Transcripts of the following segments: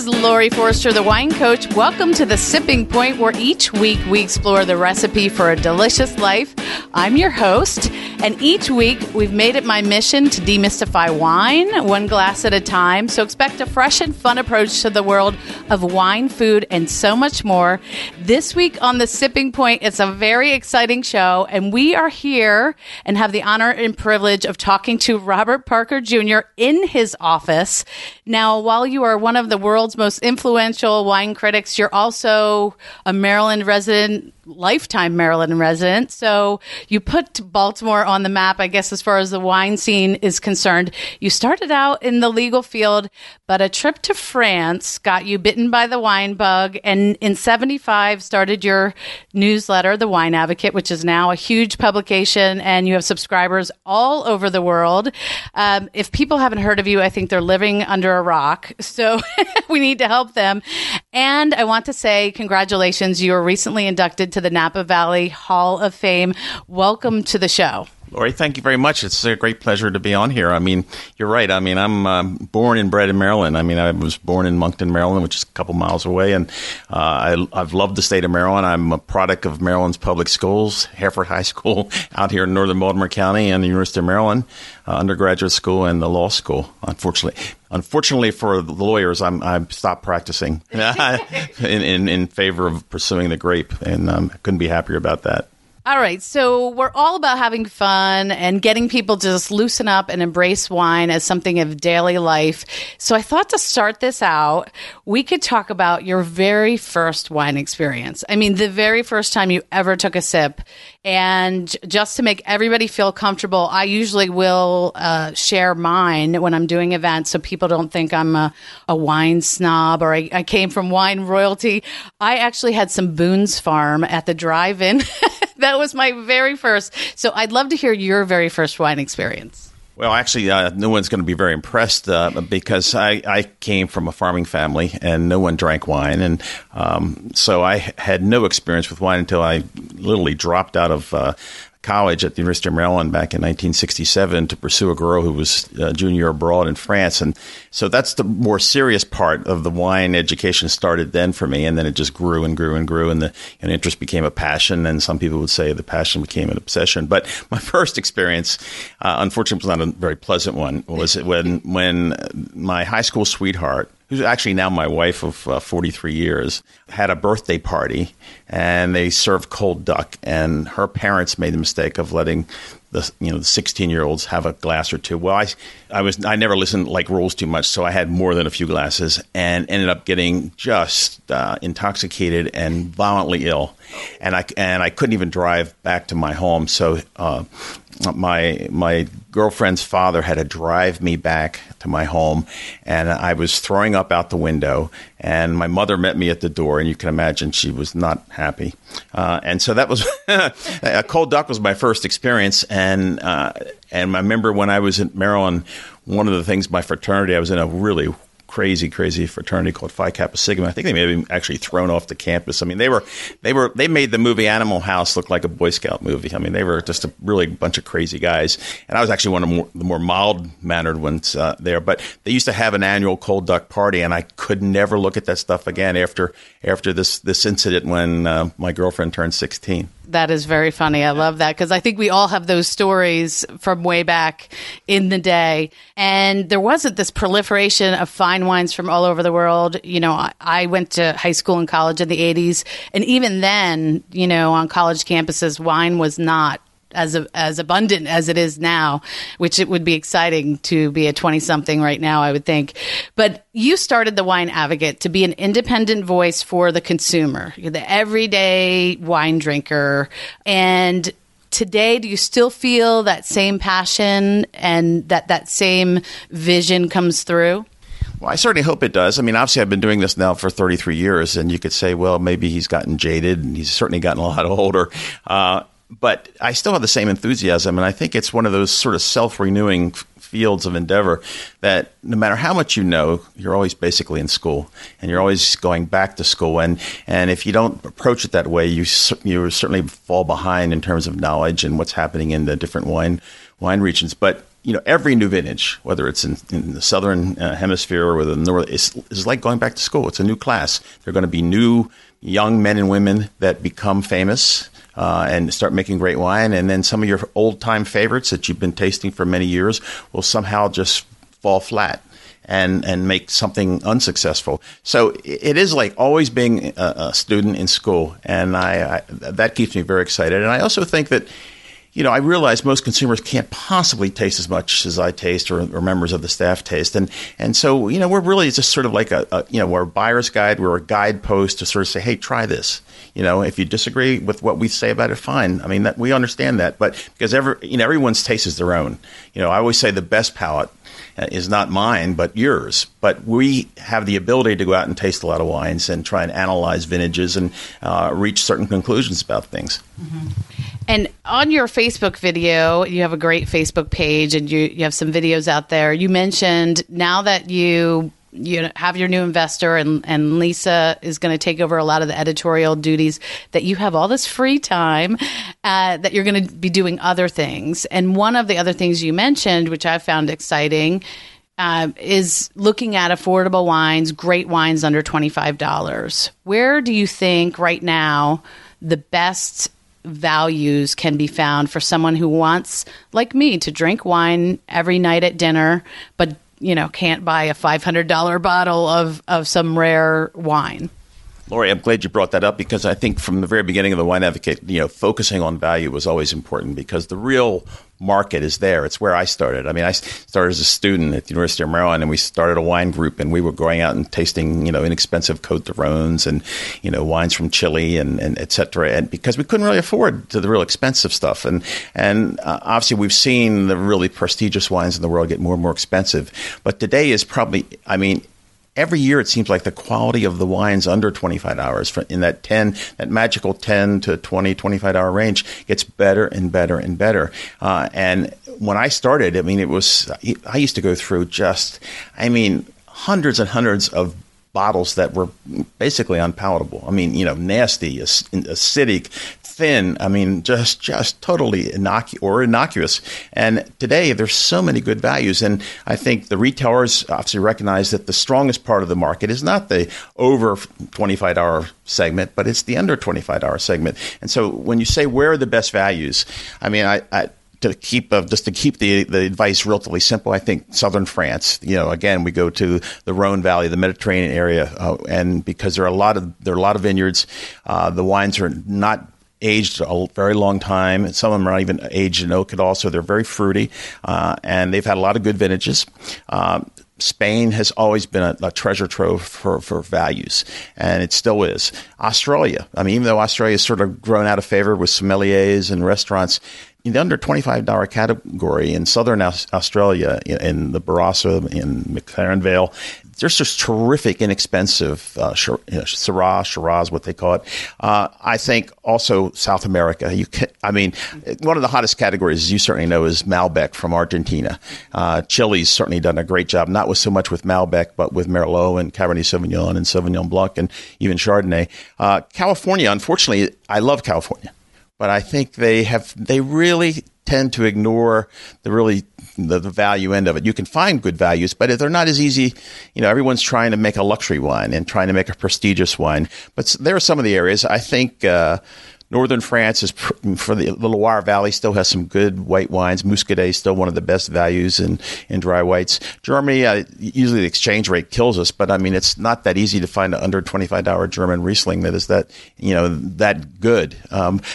is Laurie Forster, the Wine Coach. Welcome to The Sipping Point, where each week we explore the recipe for a delicious life. I'm your host, and each week we've made it my mission to demystify wine, one glass at a time. So expect a fresh and fun approach to the world of wine, food, and so much more. This week on The Sipping Point, it's a very exciting show, and we are here and have the honor and privilege of talking to Robert Parker Jr. in his office. Now, while you are one of the world's most influential wine critics, you're also a Maryland resident, lifetime Maryland resident. So you put Baltimore on the map, I guess, as far as the wine scene is concerned. You started out in the legal field, but a trip to France got you bitten by the wine bug, and in 1975 started your newsletter, The Wine Advocate, which is now a huge publication, and you have subscribers all over the world. If people haven't heard of you, I think they're living under a rock. So we need to help them. And I want to say congratulations. You were recently inducted to the Napa Valley Hall of Fame. Welcome to the show. Laurie, thank you very much. It's a great pleasure to be on here. I mean, you're right. I mean, I'm born and bred in Maryland. I mean, I was born in Moncton, Maryland, which is a couple miles away. And I've loved the state of Maryland. I'm a product of Maryland's public schools, Hereford High School out here in northern Baltimore County, and the University of Maryland, undergraduate school, and the law school, unfortunately. Unfortunately for the lawyers, I stopped practicing in favor of pursuing the grape, and I couldn't be happier about that. All right, so we're all about having fun and getting people to just loosen up and embrace wine as something of daily life. So I thought to start this out, we could talk about your very first wine experience. I mean, the very first time you ever took a sip. And just to make everybody feel comfortable, I usually will share mine when I'm doing events so people don't think I'm a wine snob or I came from wine royalty. I actually had some Boone's Farm at the drive-in. That was my very first. So I'd love to hear your very first wine experience. Well, actually, no one's going to be very impressed because I came from a farming family and no one drank wine. And so I had no experience with wine until I literally dropped out of college at the University of Maryland back in 1967 to pursue a girl who was a junior abroad in France. And so that's the more serious part of the wine education started then for me. And then it just grew and grew and grew. And the interest became a passion. And some people would say the passion became an obsession. But my first experience, unfortunately, was not a very pleasant one, was when my high school sweetheart, who's actually now my wife of 43 years, had a birthday party, and they served cold duck. And her parents made the mistake of letting the 16-year-olds have a glass or two. Well, I never listened like rules too much, so I had more than a few glasses and ended up getting just intoxicated and violently ill, and I couldn't even drive back to my home. So my girlfriend's father had to drive me back to my home, and I was throwing up out the window. And my mother met me at the door, and you can imagine she was not happy. And so that was a cold duck was my first experience. And I remember when I was in Maryland, one of the things my fraternity, I was in a really crazy fraternity called Phi Kappa Sigma. I think they may have been actually thrown off the campus. I mean, they made the movie Animal House look like a Boy Scout movie. I mean, they were just a really bunch of crazy guys. And I was actually one of the more mild-mannered ones there. But they used to have an annual cold duck party, and I could never look at that stuff again after this incident when my girlfriend turned 16. That is very funny. I love that, because I think we all have those stories from way back in the day. And there wasn't this proliferation of fine wines from all over the world. You know, I went to high school and college in the 80s. And even then, you know, on college campuses, wine was not as abundant as it is now, which it would be exciting to be a 20-something right now, I would think. But you started The Wine Advocate to be an independent voice for the consumer, the everyday wine drinker. And today, do you still feel that same passion and that same vision comes through? Well, I certainly hope it does. I mean, obviously, I've been doing this now for 33 years, and you could say, well, maybe he's gotten jaded, and he's certainly gotten a lot older. But I still have the same enthusiasm, and I think it's one of those sort of self-renewing fields of endeavor that no matter how much you know, you're always basically in school, and you're always going back to school. And if you don't approach it that way, you certainly fall behind in terms of knowledge and what's happening in the different wine regions. But you know, every new vintage, whether it's in the southern hemisphere or the northern, it's like going back to school. It's a new class. There are going to be new young men and women that become famous and start making great wine. And then some of your old-time favorites that you've been tasting for many years will somehow just fall flat and make something unsuccessful. So it is like always being a student in school, and I that keeps me very excited. And I also think that, you know, I realize most consumers can't possibly taste as much as I taste or members of the staff taste. And so, you know, we're really just sort of like we're a buyer's guide. We're a guidepost to sort of say, hey, try this. You know, if you disagree with what we say about it, fine. I mean, that, we understand that. But because everyone's taste is their own. You know, I always say the best palate is not mine, but yours. But we have the ability to go out and taste a lot of wines and try and analyze vintages and reach certain conclusions about things. Mm-hmm. And on your Facebook video, you have a great Facebook page, and you have some videos out there. You mentioned now that you have your new investor and Lisa is going to take over a lot of the editorial duties, that you have all this free time that you're going to be doing other things. And one of the other things you mentioned, which I found exciting, is looking at affordable wines, great wines under $25. Where do you think right now the best values can be found for someone who wants, like me, to drink wine every night at dinner, but can't buy a $500 bottle of some rare wine? Laurie, I'm glad you brought that up, because I think from the very beginning of The Wine Advocate, focusing on value was always important, because the real market is there. It's where I started. I mean, I started as a student at the University of Maryland, and we started a wine group, and we were going out and tasting, inexpensive Côtes du Rhônes and, wines from Chile and et cetera, and because we couldn't really afford to the real expensive stuff. And obviously, we've seen the really prestigious wines in the world get more and more expensive. But today is probably, I mean, every year, it seems like the quality of the wines under $25 in that magical 10 to 20, $25 range gets better and better and better. And when I started, I mean, I used to go through hundreds and hundreds of bottles that were basically unpalatable. I mean, nasty, acidic, thin. I mean, just totally innocuous. And today, there's so many good values. And I think the retailers obviously recognize that the strongest part of the market is not the over $25 segment, but it's the under $25 segment. And so when you say, where are the best values? I mean, To keep the advice relatively simple, I think southern France. Again, we go to the Rhone Valley, the Mediterranean area, and because there are a lot of vineyards, the wines are not aged a very long time, and some of them are not even aged in oak at all. So they're very fruity, and they've had a lot of good vintages. Spain has always been a treasure trove for values, and it still is. Australia, I mean, even though Australia has sort of grown out of favor with sommeliers and restaurants, in the under $25 category in southern Australia, in the Barossa, in McLaren Vale, there's just terrific, inexpensive Syrah, Shiraz, what they call it. I think also South America. One of the hottest categories, as you certainly know, is Malbec from Argentina. Chile's certainly done a great job, not with so much with Malbec, but with Merlot and Cabernet Sauvignon and Sauvignon Blanc and even Chardonnay. California, unfortunately, I love California, but I think they really tend to ignore the value end of it. You can find good values, but they're not as easy. Everyone's trying to make a luxury wine and trying to make a prestigious wine. But there are some of the areas. I think northern France is for the Loire Valley still has some good white wines. Muscadet is still one of the best values in dry whites. Germany, usually the exchange rate kills us, but I mean, it's not that easy to find an under $25 German Riesling that is that good.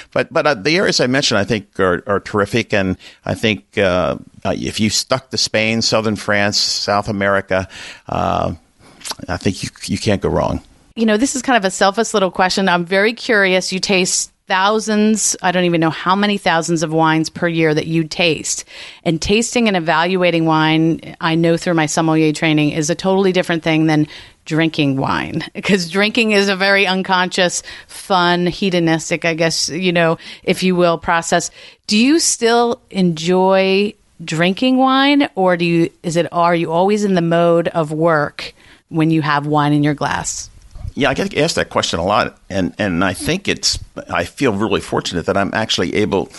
But the areas I mentioned, I think are terrific, and I think if you stuck to Spain, southern France, South America, I think you can't go wrong. This is kind of a selfish little question. I'm very curious. You taste thousands, I don't even know how many thousands of wines per year that you taste. And tasting and evaluating wine, I know through my sommelier training, is a totally different thing than drinking wine, because drinking is a very unconscious, fun, hedonistic, I guess, if you will, process. Do you still enjoy drinking wine, or are you always in the mode of work when you have wine in your glass? Yeah, I get asked that question a lot, and I feel really fortunate that I'm actually able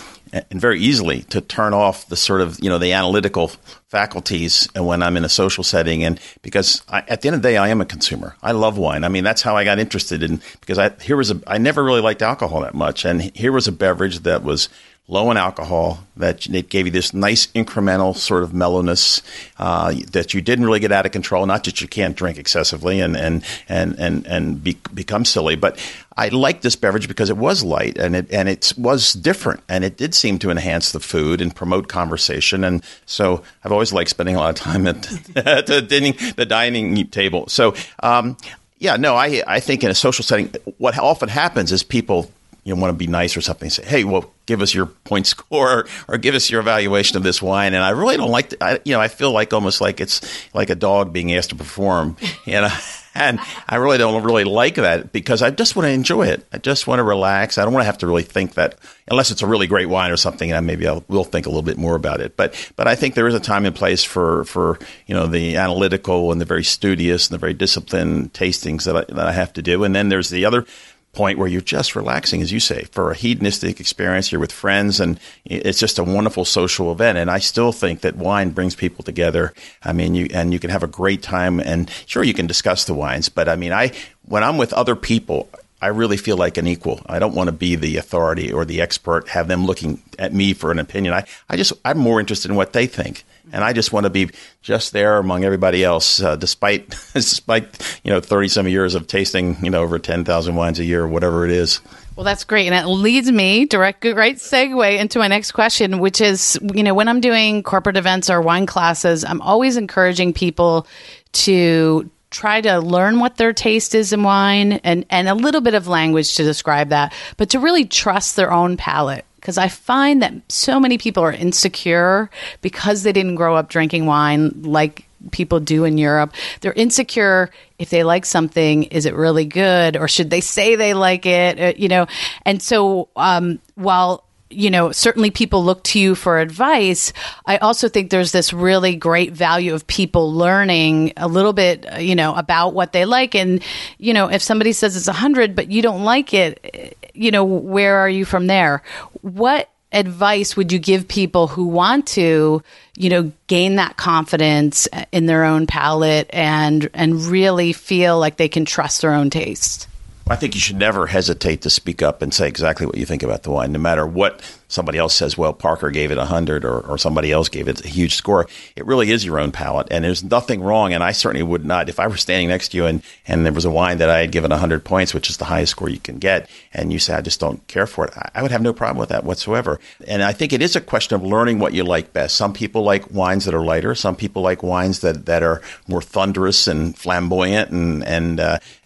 and very easily to turn off the sort of, you know, the analytical faculties when I'm in a social setting. And because at the end of the day, I am a consumer. I love wine. I mean, that's how I got interested in, because I never really liked alcohol that much. And here was a beverage that was low in alcohol, that it gave you this nice incremental sort of mellowness that you didn't really get out of control. Not that you can't drink excessively and become silly, but I liked this beverage because it was light and it was different, and it did seem to enhance the food and promote conversation. And so I've always liked spending a lot of time at the dining table. So I think in a social setting, what often happens is people, you want to be nice or something, say, hey, well, give us your point score or give us your evaluation of this wine. And I really don't like I feel like almost like it's like a dog being asked to perform, and I really don't really like that, because I just want to enjoy it. I just want to relax. I don't want to have to really think that, unless it's a really great wine or something, and maybe I will think a little bit more about it. But I think there is a time and place for the analytical and the very studious and the very disciplined tastings that I have to do. And then there's the other point where you're just relaxing, as you say, for a hedonistic experience. You're with friends, and it's just a wonderful social event. And I still think that wine brings people together. I mean, you can have a great time, and sure, you can discuss the wines, but I mean, when I'm with other people, I really feel like an equal. I don't want to be the authority or the expert, have them looking at me for an opinion. I'm more interested in what they think. And I just want to be just there among everybody else, despite 30-some years of tasting, over 10,000 wines a year or whatever it is. Well, that's great. And it leads me right segue into my next question, which is, when I'm doing corporate events or wine classes, I'm always encouraging people to try to learn what their taste is in wine and a little bit of language to describe that, but to really trust their own palate. Because I find that so many people are insecure because they didn't grow up drinking wine like people do in Europe. They're insecure if they like something. Is it really good? Or should they say they like it? And so while certainly people look to you for advice, I also think there's this really great value of people learning a little bit, about what they like. And, if somebody says it's 100, but you don't like it, where are you from there? What advice would you give people who want to, gain that confidence in their own palate and really feel like they can trust their own taste? I think you should never hesitate to speak up and say exactly what you think about the wine, no matter what somebody else says. Well, Parker gave it 100 or somebody else gave it a huge score. It really is your own palate, and there's nothing wrong. And I certainly would not, if I were standing next to you and there was a wine that I had given 100 points, which is the highest score you can get, and you say, I just don't care for it, I would have no problem with that whatsoever. And I think it is a question of learning what you like best. Some people like wines that are lighter. Some people like wines that are more thunderous and flamboyant and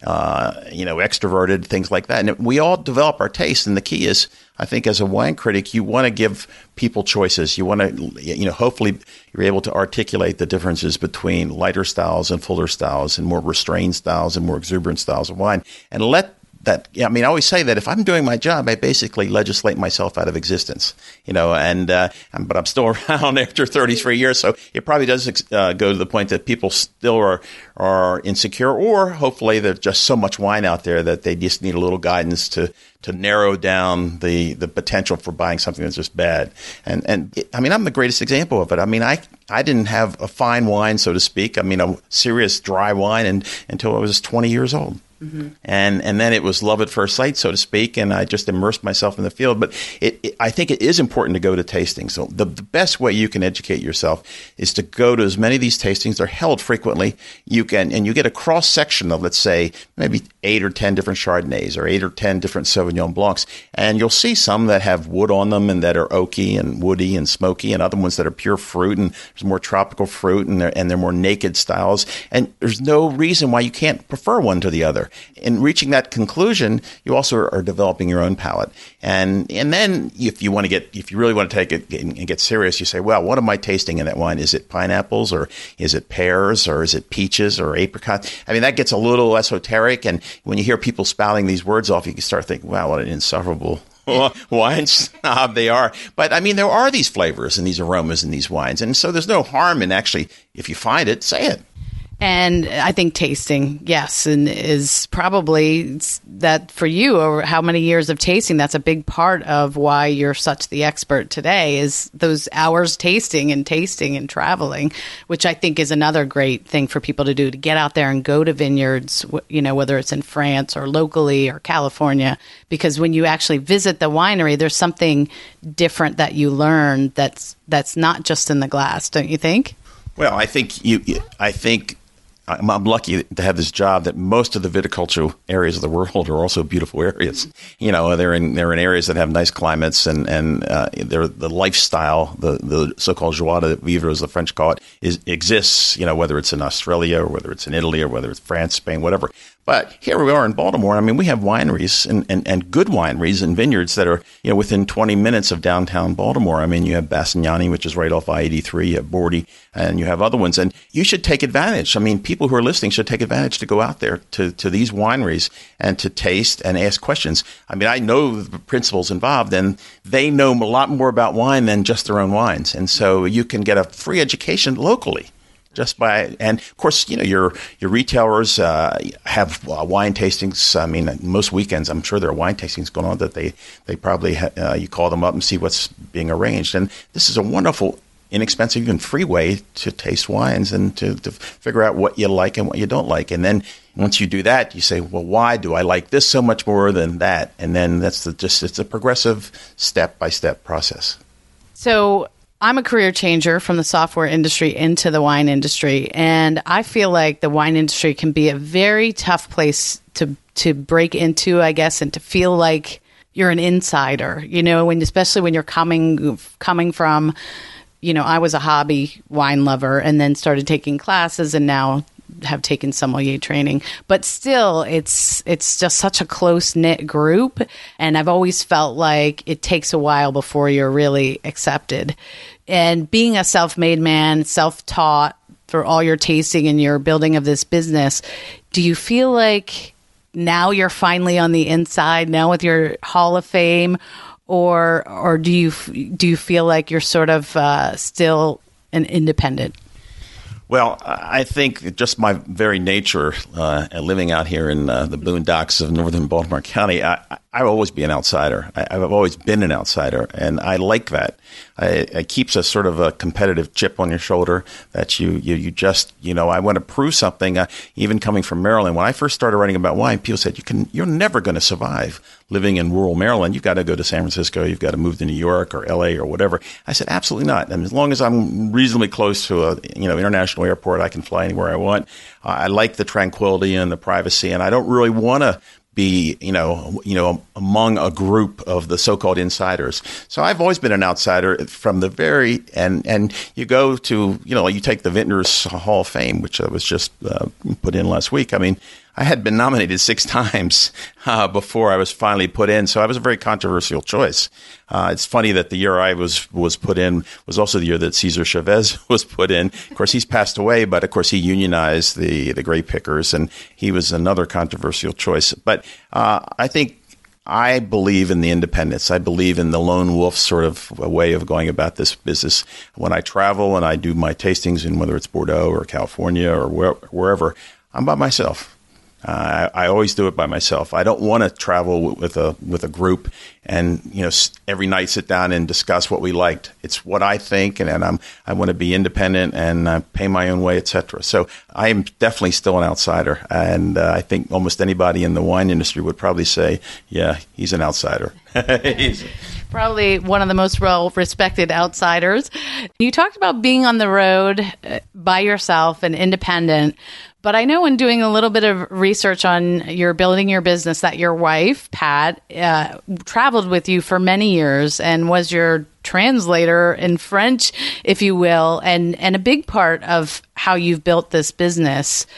extroverted, things like that. And we all develop our taste, and the key is, I think as a wine critic, you want to give people choices. You want to, hopefully you're able to articulate the differences between lighter styles and fuller styles and more restrained styles and more exuberant styles of wine. And I always say that if I'm doing my job, I basically legislate myself out of existence, but I'm still around after 33 years. So it probably does go to the point that people still are insecure, or hopefully there's just so much wine out there that they just need a little guidance to narrow down the potential for buying something that's just bad. And I'm the greatest example of it. I mean, I didn't have a fine wine, so to speak. I mean, a serious dry wine until I was 20 years old. Mm-hmm. And then it was love at first sight, so to speak, and I just immersed myself in the field. But I think it is important to go to tastings. So the best way you can educate yourself is to go to as many of these tastings. They're held frequently. You get a cross-section of, let's say, maybe 8 or 10 different Chardonnays or 8 or 10 different Sauvignon Blancs, and you'll see some that have wood on them and that are oaky and woody and smoky, and other ones that are pure fruit and there's more tropical fruit and they're more naked styles. And there's no reason why you can't prefer one to the other. In reaching that conclusion, you also are developing your own palate. And then if you really want to take it and get serious, you say, well, what am I tasting in that wine? Is it pineapples, or is it pears, or is it peaches or apricots? I mean, that gets a little esoteric. And when you hear people spouting these words off, you can start thinking, wow, what an insufferable wine snob they are. But I mean, there are these flavors and these aromas in these wines. And so there's no harm in actually, if you find it, say it. And I think tasting, yes, and is probably that for you, over how many years of tasting, that's a big part of why you're such the expert today, is those hours tasting and traveling, which I think is another great thing for people to do, to get out there and go to vineyards, you know, whether it's in France or locally or California, because when you actually visit the winery, there's something different that you learn that's not just in the glass, don't you think? Well, I think I'm lucky to have this job that most of the viticultural areas of the world are also beautiful areas. You know, they're in areas that have nice climates and they're the lifestyle, the so-called joie de vivre, as the French call it, exists, you know, whether it's in Australia or whether it's in Italy or whether it's France, Spain, whatever. But here we are in Baltimore. I mean, we have wineries and good wineries and vineyards that are, you know, within 20 minutes of downtown Baltimore. I mean, you have Bassignani, which is right off I-83, you have Bordy, and you have other ones. And you should take advantage. I mean, people who are listening should take advantage to go out there to these wineries and to taste and ask questions. I mean, I know the principals involved, and they know a lot more about wine than just their own wines. And so you can get a free education locally. Just by, and of course, you know, your retailers have wine tastings. I mean, most weekends, I'm sure there are wine tastings going on that they probably, you call them up and see what's being arranged. And this is a wonderful, inexpensive, even free way to taste wines and to figure out what you like and what you don't like. And then once you do that, you say, well, why do I like this so much more than that? And then it's a progressive step-by-step process. So I'm a career changer from the software industry into the wine industry, and I feel like the wine industry can be a very tough place to break into, I guess, and to feel like you're an insider, you know, especially when you're coming from, you know, I was a hobby wine lover and then started taking classes and now have taken sommelier training, but still it's just such a close-knit group, and I've always felt like it takes a while before you're really accepted. And being a self-made man, self-taught for all your tasting and your building of this business, do you feel like now you're finally on the inside now with your Hall of Fame, or do you feel like you're sort of still an independent? Well, I think just my very nature, living out here in the boondocks of northern Baltimore County, I'll always be an outsider. I've always been an outsider, and I like that. It keeps a sort of a competitive chip on your shoulder that you just, you know, I want to prove something. Even coming from Maryland, when I first started writing about wine, people said, you're never going to survive living in rural Maryland. You've got to go to San Francisco. You've got to move to New York or L.A. or whatever. I said, absolutely not. And as long as I'm reasonably close to a, you know, international airport, I can fly anywhere I want. I like the tranquility and the privacy, and I don't really want to be, you know, among a group of the so-called insiders. So I've always been an outsider from the very, and you go to, you know, you take the Vintners Hall of Fame, which I was just put in last week. I mean, I had been nominated 6 times before I was finally put in, so I was a very controversial choice. It's funny that the year I was put in was also the year that Caesar Chavez was put in. Of course, he's passed away, but of course he unionized the grape pickers, and he was another controversial choice. But I believe in the independence. I believe in the lone wolf sort of a way of going about this business. When I travel and I do my tastings, in whether it's Bordeaux or California or wherever, I'm by myself. I always do it by myself. I don't want to travel with a group and, you know, every night sit down and discuss what we liked. It's what I think, and I want to be independent and pay my own way, etc. So I am definitely still an outsider, and I think almost anybody in the wine industry would probably say, yeah, he's an outsider. He's probably one of the most well-respected outsiders. You talked about being on the road by yourself and independent. But I know in doing a little bit of research on your building your business that your wife, Pat, traveled with you for many years and was your translator in French, if you will, and a big part of how you've built this business.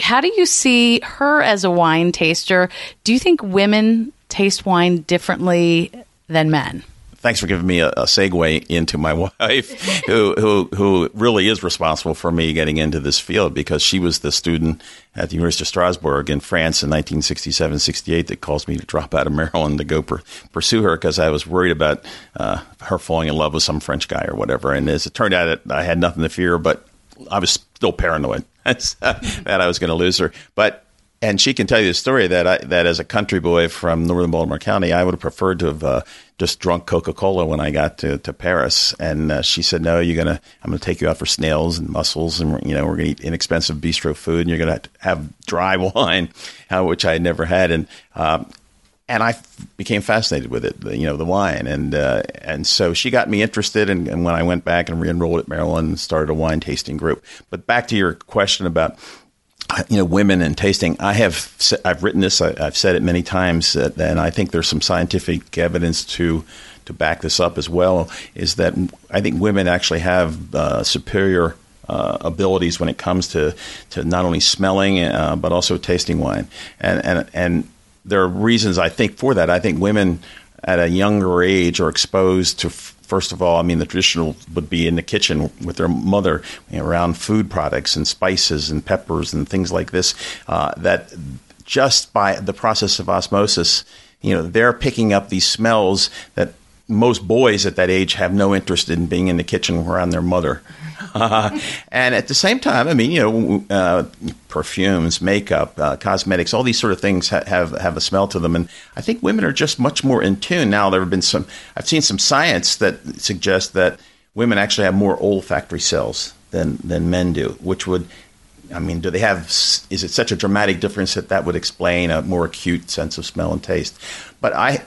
How do you see her as a wine taster? Do you think women taste wine differently than men? Thanks for giving me a segue into my wife, who really is responsible for me getting into this field, because she was the student at the University of Strasbourg in France in 1967-68 that caused me to drop out of Maryland to go pursue her, because I was worried about her falling in love with some French guy or whatever. And as it turned out, I had nothing to fear, but I was still paranoid. That I was going to lose her. But and she can tell you the story that that as a country boy from northern Baltimore County, I would have preferred to have just drunk Coca-Cola when I got to Paris. And she said, "No, I'm going to take you out for snails and mussels, and we're going to eat inexpensive bistro food, and you're going to have dry wine," which I had never had. And I became fascinated with it, the wine. And so she got me interested. And when I went back and re-enrolled at Maryland and started a wine tasting group. But back to your question about, women and tasting, I've written this, I've said it many times, and I think there's some scientific evidence to back this up as well, is that I think women actually have superior abilities when it comes to not only smelling, but also tasting wine. And there are reasons, I think, for that. I think women at a younger age are exposed to, first of all, the traditional would be in the kitchen with their mother, around food products and spices and peppers and things like this, that just by the process of osmosis, they're picking up these smells that most boys at that age have no interest in being in the kitchen around their mother. And at the same time, perfumes, makeup, cosmetics, all these sort of things have a smell to them. And I think women are just much more in tune. Now, I've seen some science that suggests that women actually have more olfactory cells than men do, which would, do they have, is it such a dramatic difference that would explain a more acute sense of smell and taste? But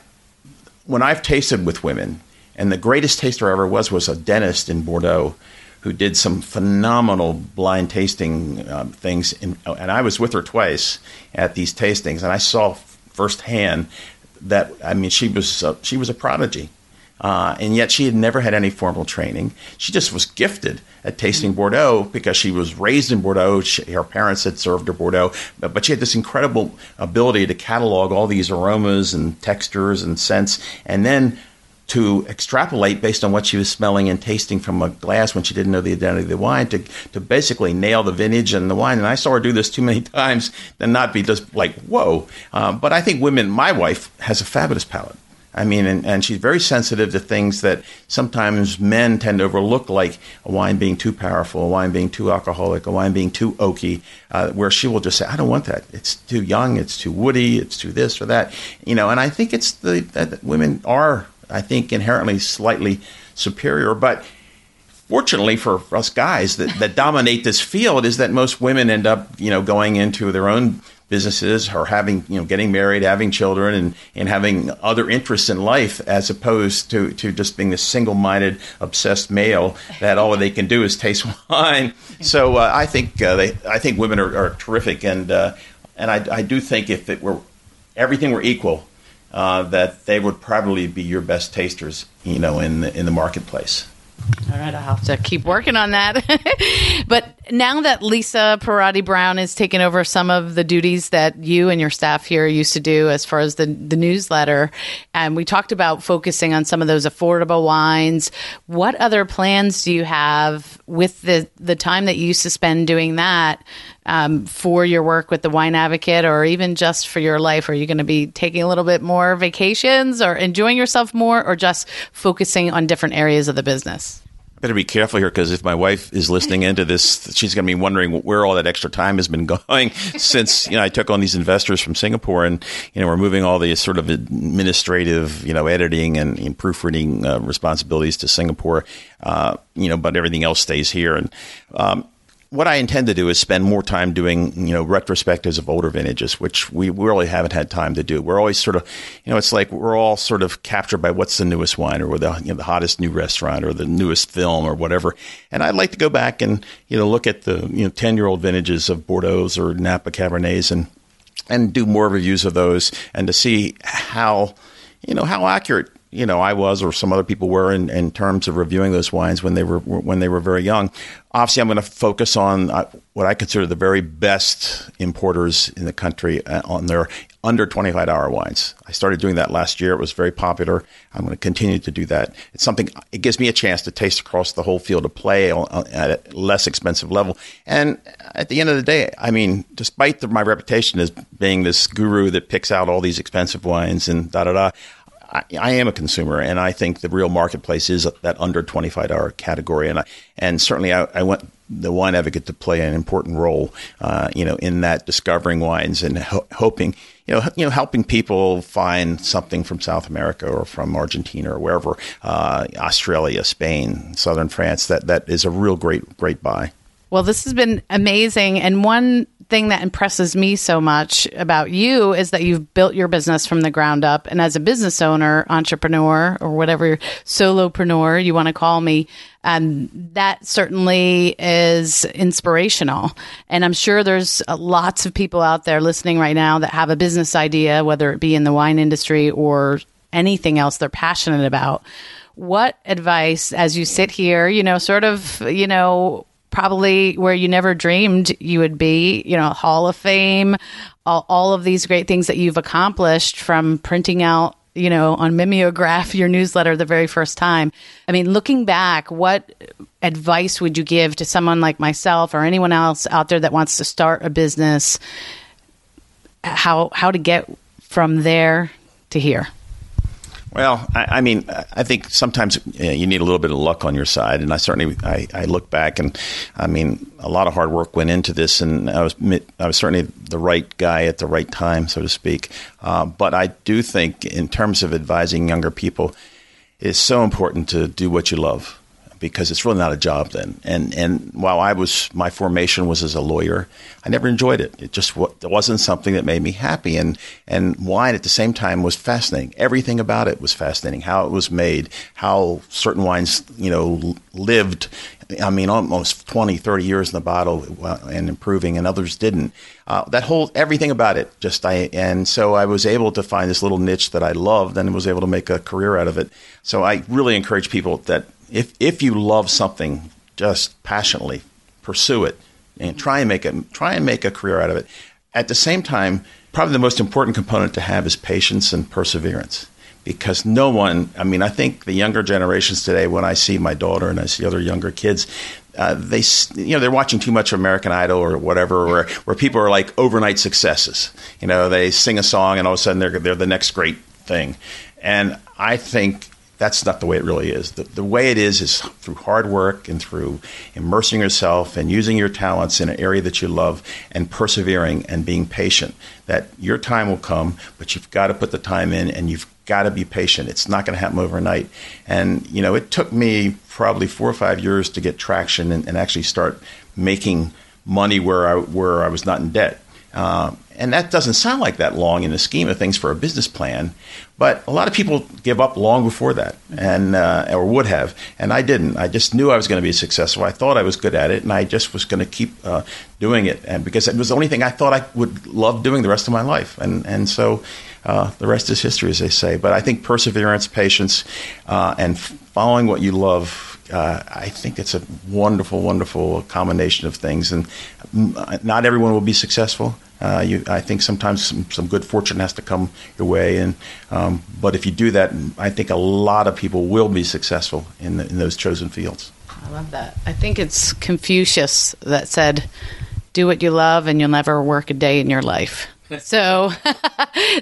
when I've tasted with women, and the greatest taster I ever was a dentist in Bordeaux who did some phenomenal blind tasting things. And I was with her twice at these tastings, and I saw firsthand that, she was a prodigy. And yet she had never had any formal training. She just was gifted at tasting Bordeaux because she was raised in Bordeaux. Her parents had served her Bordeaux, but she had this incredible ability to catalog all these aromas and textures and scents, and then to extrapolate based on what she was smelling and tasting from a glass when she didn't know the identity of the wine, to basically nail the vintage and the wine. And I saw her do this too many times and not be just like, whoa. But I think women, my wife has a fabulous palate. And she's very sensitive to things that sometimes men tend to overlook, like a wine being too powerful, a wine being too alcoholic, a wine being too oaky, where she will just say, "I don't want that. It's too young, it's too woody, it's too this or that." And I think it's that women are, I think, inherently slightly superior. But fortunately for us guys that dominate this field is that most women end up, going into their own businesses or having, getting married, having children, and having other interests in life, as opposed to just being this single-minded, obsessed male that all they can do is taste wine. So I think women are terrific, and I do think if it were everything were equal, that they would probably be your best tasters, in the marketplace. All right, I'll have to keep working on that. But now that Lisa Perotti-Brown has taken over some of the duties that you and your staff here used to do as far as the newsletter, and we talked about focusing on some of those affordable wines, what other plans do you have with the time that you used to spend doing that for your work with the Wine Advocate, or even just for your life? Are you going to be taking a little bit more vacations or enjoying yourself more, or just focusing on different areas of the business? Better be careful here, because if my wife is listening into this, she's going to be wondering where all that extra time has been going since I took on these investors from Singapore, and we're moving all these sort of administrative editing and proofreading responsibilities to Singapore, but everything else stays here. And what I intend to do is spend more time doing, retrospectives of older vintages, which we really haven't had time to do. We're always sort of, it's like we're all sort of captured by what's the newest wine, or the hottest new restaurant, or the newest film, or whatever. And I'd like to go back and, look at the, 10-year-old vintages of Bordeaux or Napa Cabernets and do more reviews of those, and to see how accurate I was, or some other people were, in terms of reviewing those wines when they were very young. Obviously, I'm going to focus on what I consider the very best importers in the country on their under 25-hour wines. I started doing that last year. It was very popular. I'm going to continue to do that. It's something. It gives me a chance to taste across the whole field of play at a less expensive level. And at the end of the day, despite my reputation as being this guru that picks out all these expensive wines and I am a consumer, and I think the real marketplace is that under 25-hour category. And certainly I went the Wine Advocate to play an important role, in that discovering wines and hoping, helping people find something from South America or from Argentina or wherever, Australia, Spain, Southern France. That is a real great buy. Well, this has been amazing. And one thing that impresses me so much about you is that you've built your business from the ground up. And as a business owner, entrepreneur, or whatever solopreneur you want to call me, that certainly is inspirational. And I'm sure there's lots of people out there listening right now that have a business idea, whether it be in the wine industry or anything else they're passionate about. What advice, as you sit here, probably where you never dreamed you would be, Hall of Fame, all of these great things that you've accomplished, from printing out, on mimeograph your newsletter the very first time. I mean, looking back, what advice would you give to someone like myself or anyone else out there that wants to start a business, how to get from there to here? Well, I think sometimes you need a little bit of luck on your side. And I look back and, a lot of hard work went into this. And I was certainly the right guy at the right time, so to speak. But I do think, in terms of advising younger people, it's so important to do what you love, because it's really not a job then. And while my formation was as a lawyer, I never enjoyed it. It just wasn't something that made me happy. And wine at the same time was fascinating. Everything about it was fascinating. How it was made, how certain wines, lived, almost 20, 30 years in the bottle and improving, and others didn't. Everything about it, and so I was able to find this little niche that I loved and was able to make a career out of it. So I really encourage people that if you love something, just passionately pursue it and try and make a career out of it. At the same time, probably the most important component to have is patience and perseverance, because I think the younger generations today, when I see my daughter and I see other younger kids, they're watching too much American Idol or whatever, where people are like overnight successes. They sing a song and all of a sudden they're the next great thing. And I think that's not the way it really is. The way it is through hard work and through immersing yourself and using your talents in an area that you love and persevering and being patient, that your time will come, but you've got to put the time in and you've got to be patient. It's not going to happen overnight. And, it took me probably 4 or 5 years to get traction and actually start making money where I was not in debt. And that doesn't sound like that long in the scheme of things for a business plan, but a lot of people give up long before that, and or would have, and I didn't. I just knew I was going to be successful. I thought I was good at it, and I just was going to keep doing it, and because it was the only thing I thought I would love doing the rest of my life, and so the rest is history, as they say. But I think perseverance, patience, and following what you love, I think it's a wonderful, wonderful combination of things, and not everyone will be successful. I think sometimes some good fortune has to come your way, and but if you do that, I think a lot of people will be successful in those chosen fields. I love that. I think it's Confucius that said, "Do what you love, and you'll never work a day in your life." So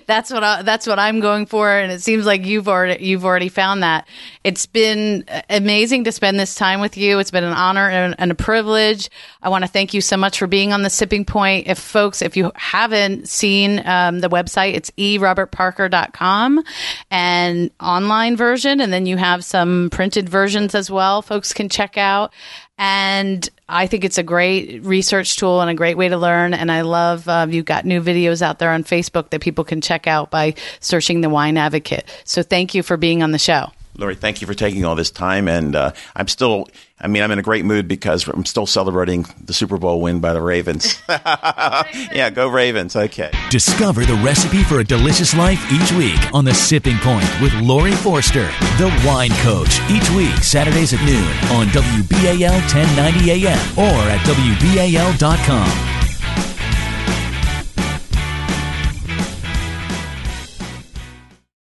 that's what I'm going for, and it seems like you've already found that. It's been amazing to spend this time with you. It's been an honor and a privilege. I want to thank you so much for being on The Sipping Point. If you haven't seen the website, it's eRobertParker.com, an online version, and then you have some printed versions as well folks can check out. And I think it's a great research tool and a great way to learn. And I love you've got new videos out there on Facebook that people can check out by searching The Wine Advocate. So thank you for being on the show. Laurie, thank you for taking all this time. And I'm in a great mood because I'm still celebrating the Super Bowl win by the Ravens. Yeah, go Ravens. Okay. Discover the recipe for a delicious life each week on The Sipping Point with Laurie Forster, the Wine Coach, each week, Saturdays at noon on WBAL 1090 AM or at WBAL.com.